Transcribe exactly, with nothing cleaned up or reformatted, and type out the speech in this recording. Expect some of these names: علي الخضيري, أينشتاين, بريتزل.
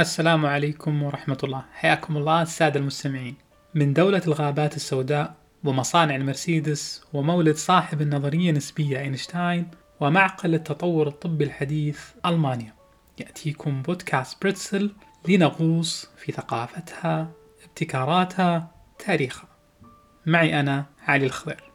السلام عليكم ورحمة الله، حياكم الله السادة المستمعين. من دولة الغابات السوداء ومصانع المرسيدس ومولد صاحب النظرية النسبية أينشتاين ومعقل التطور الطبي الحديث ألمانيا، يأتيكم بودكاست بريتزل لنغوص في ثقافتها، ابتكاراتها، تاريخها. معي أنا علي الخضيري.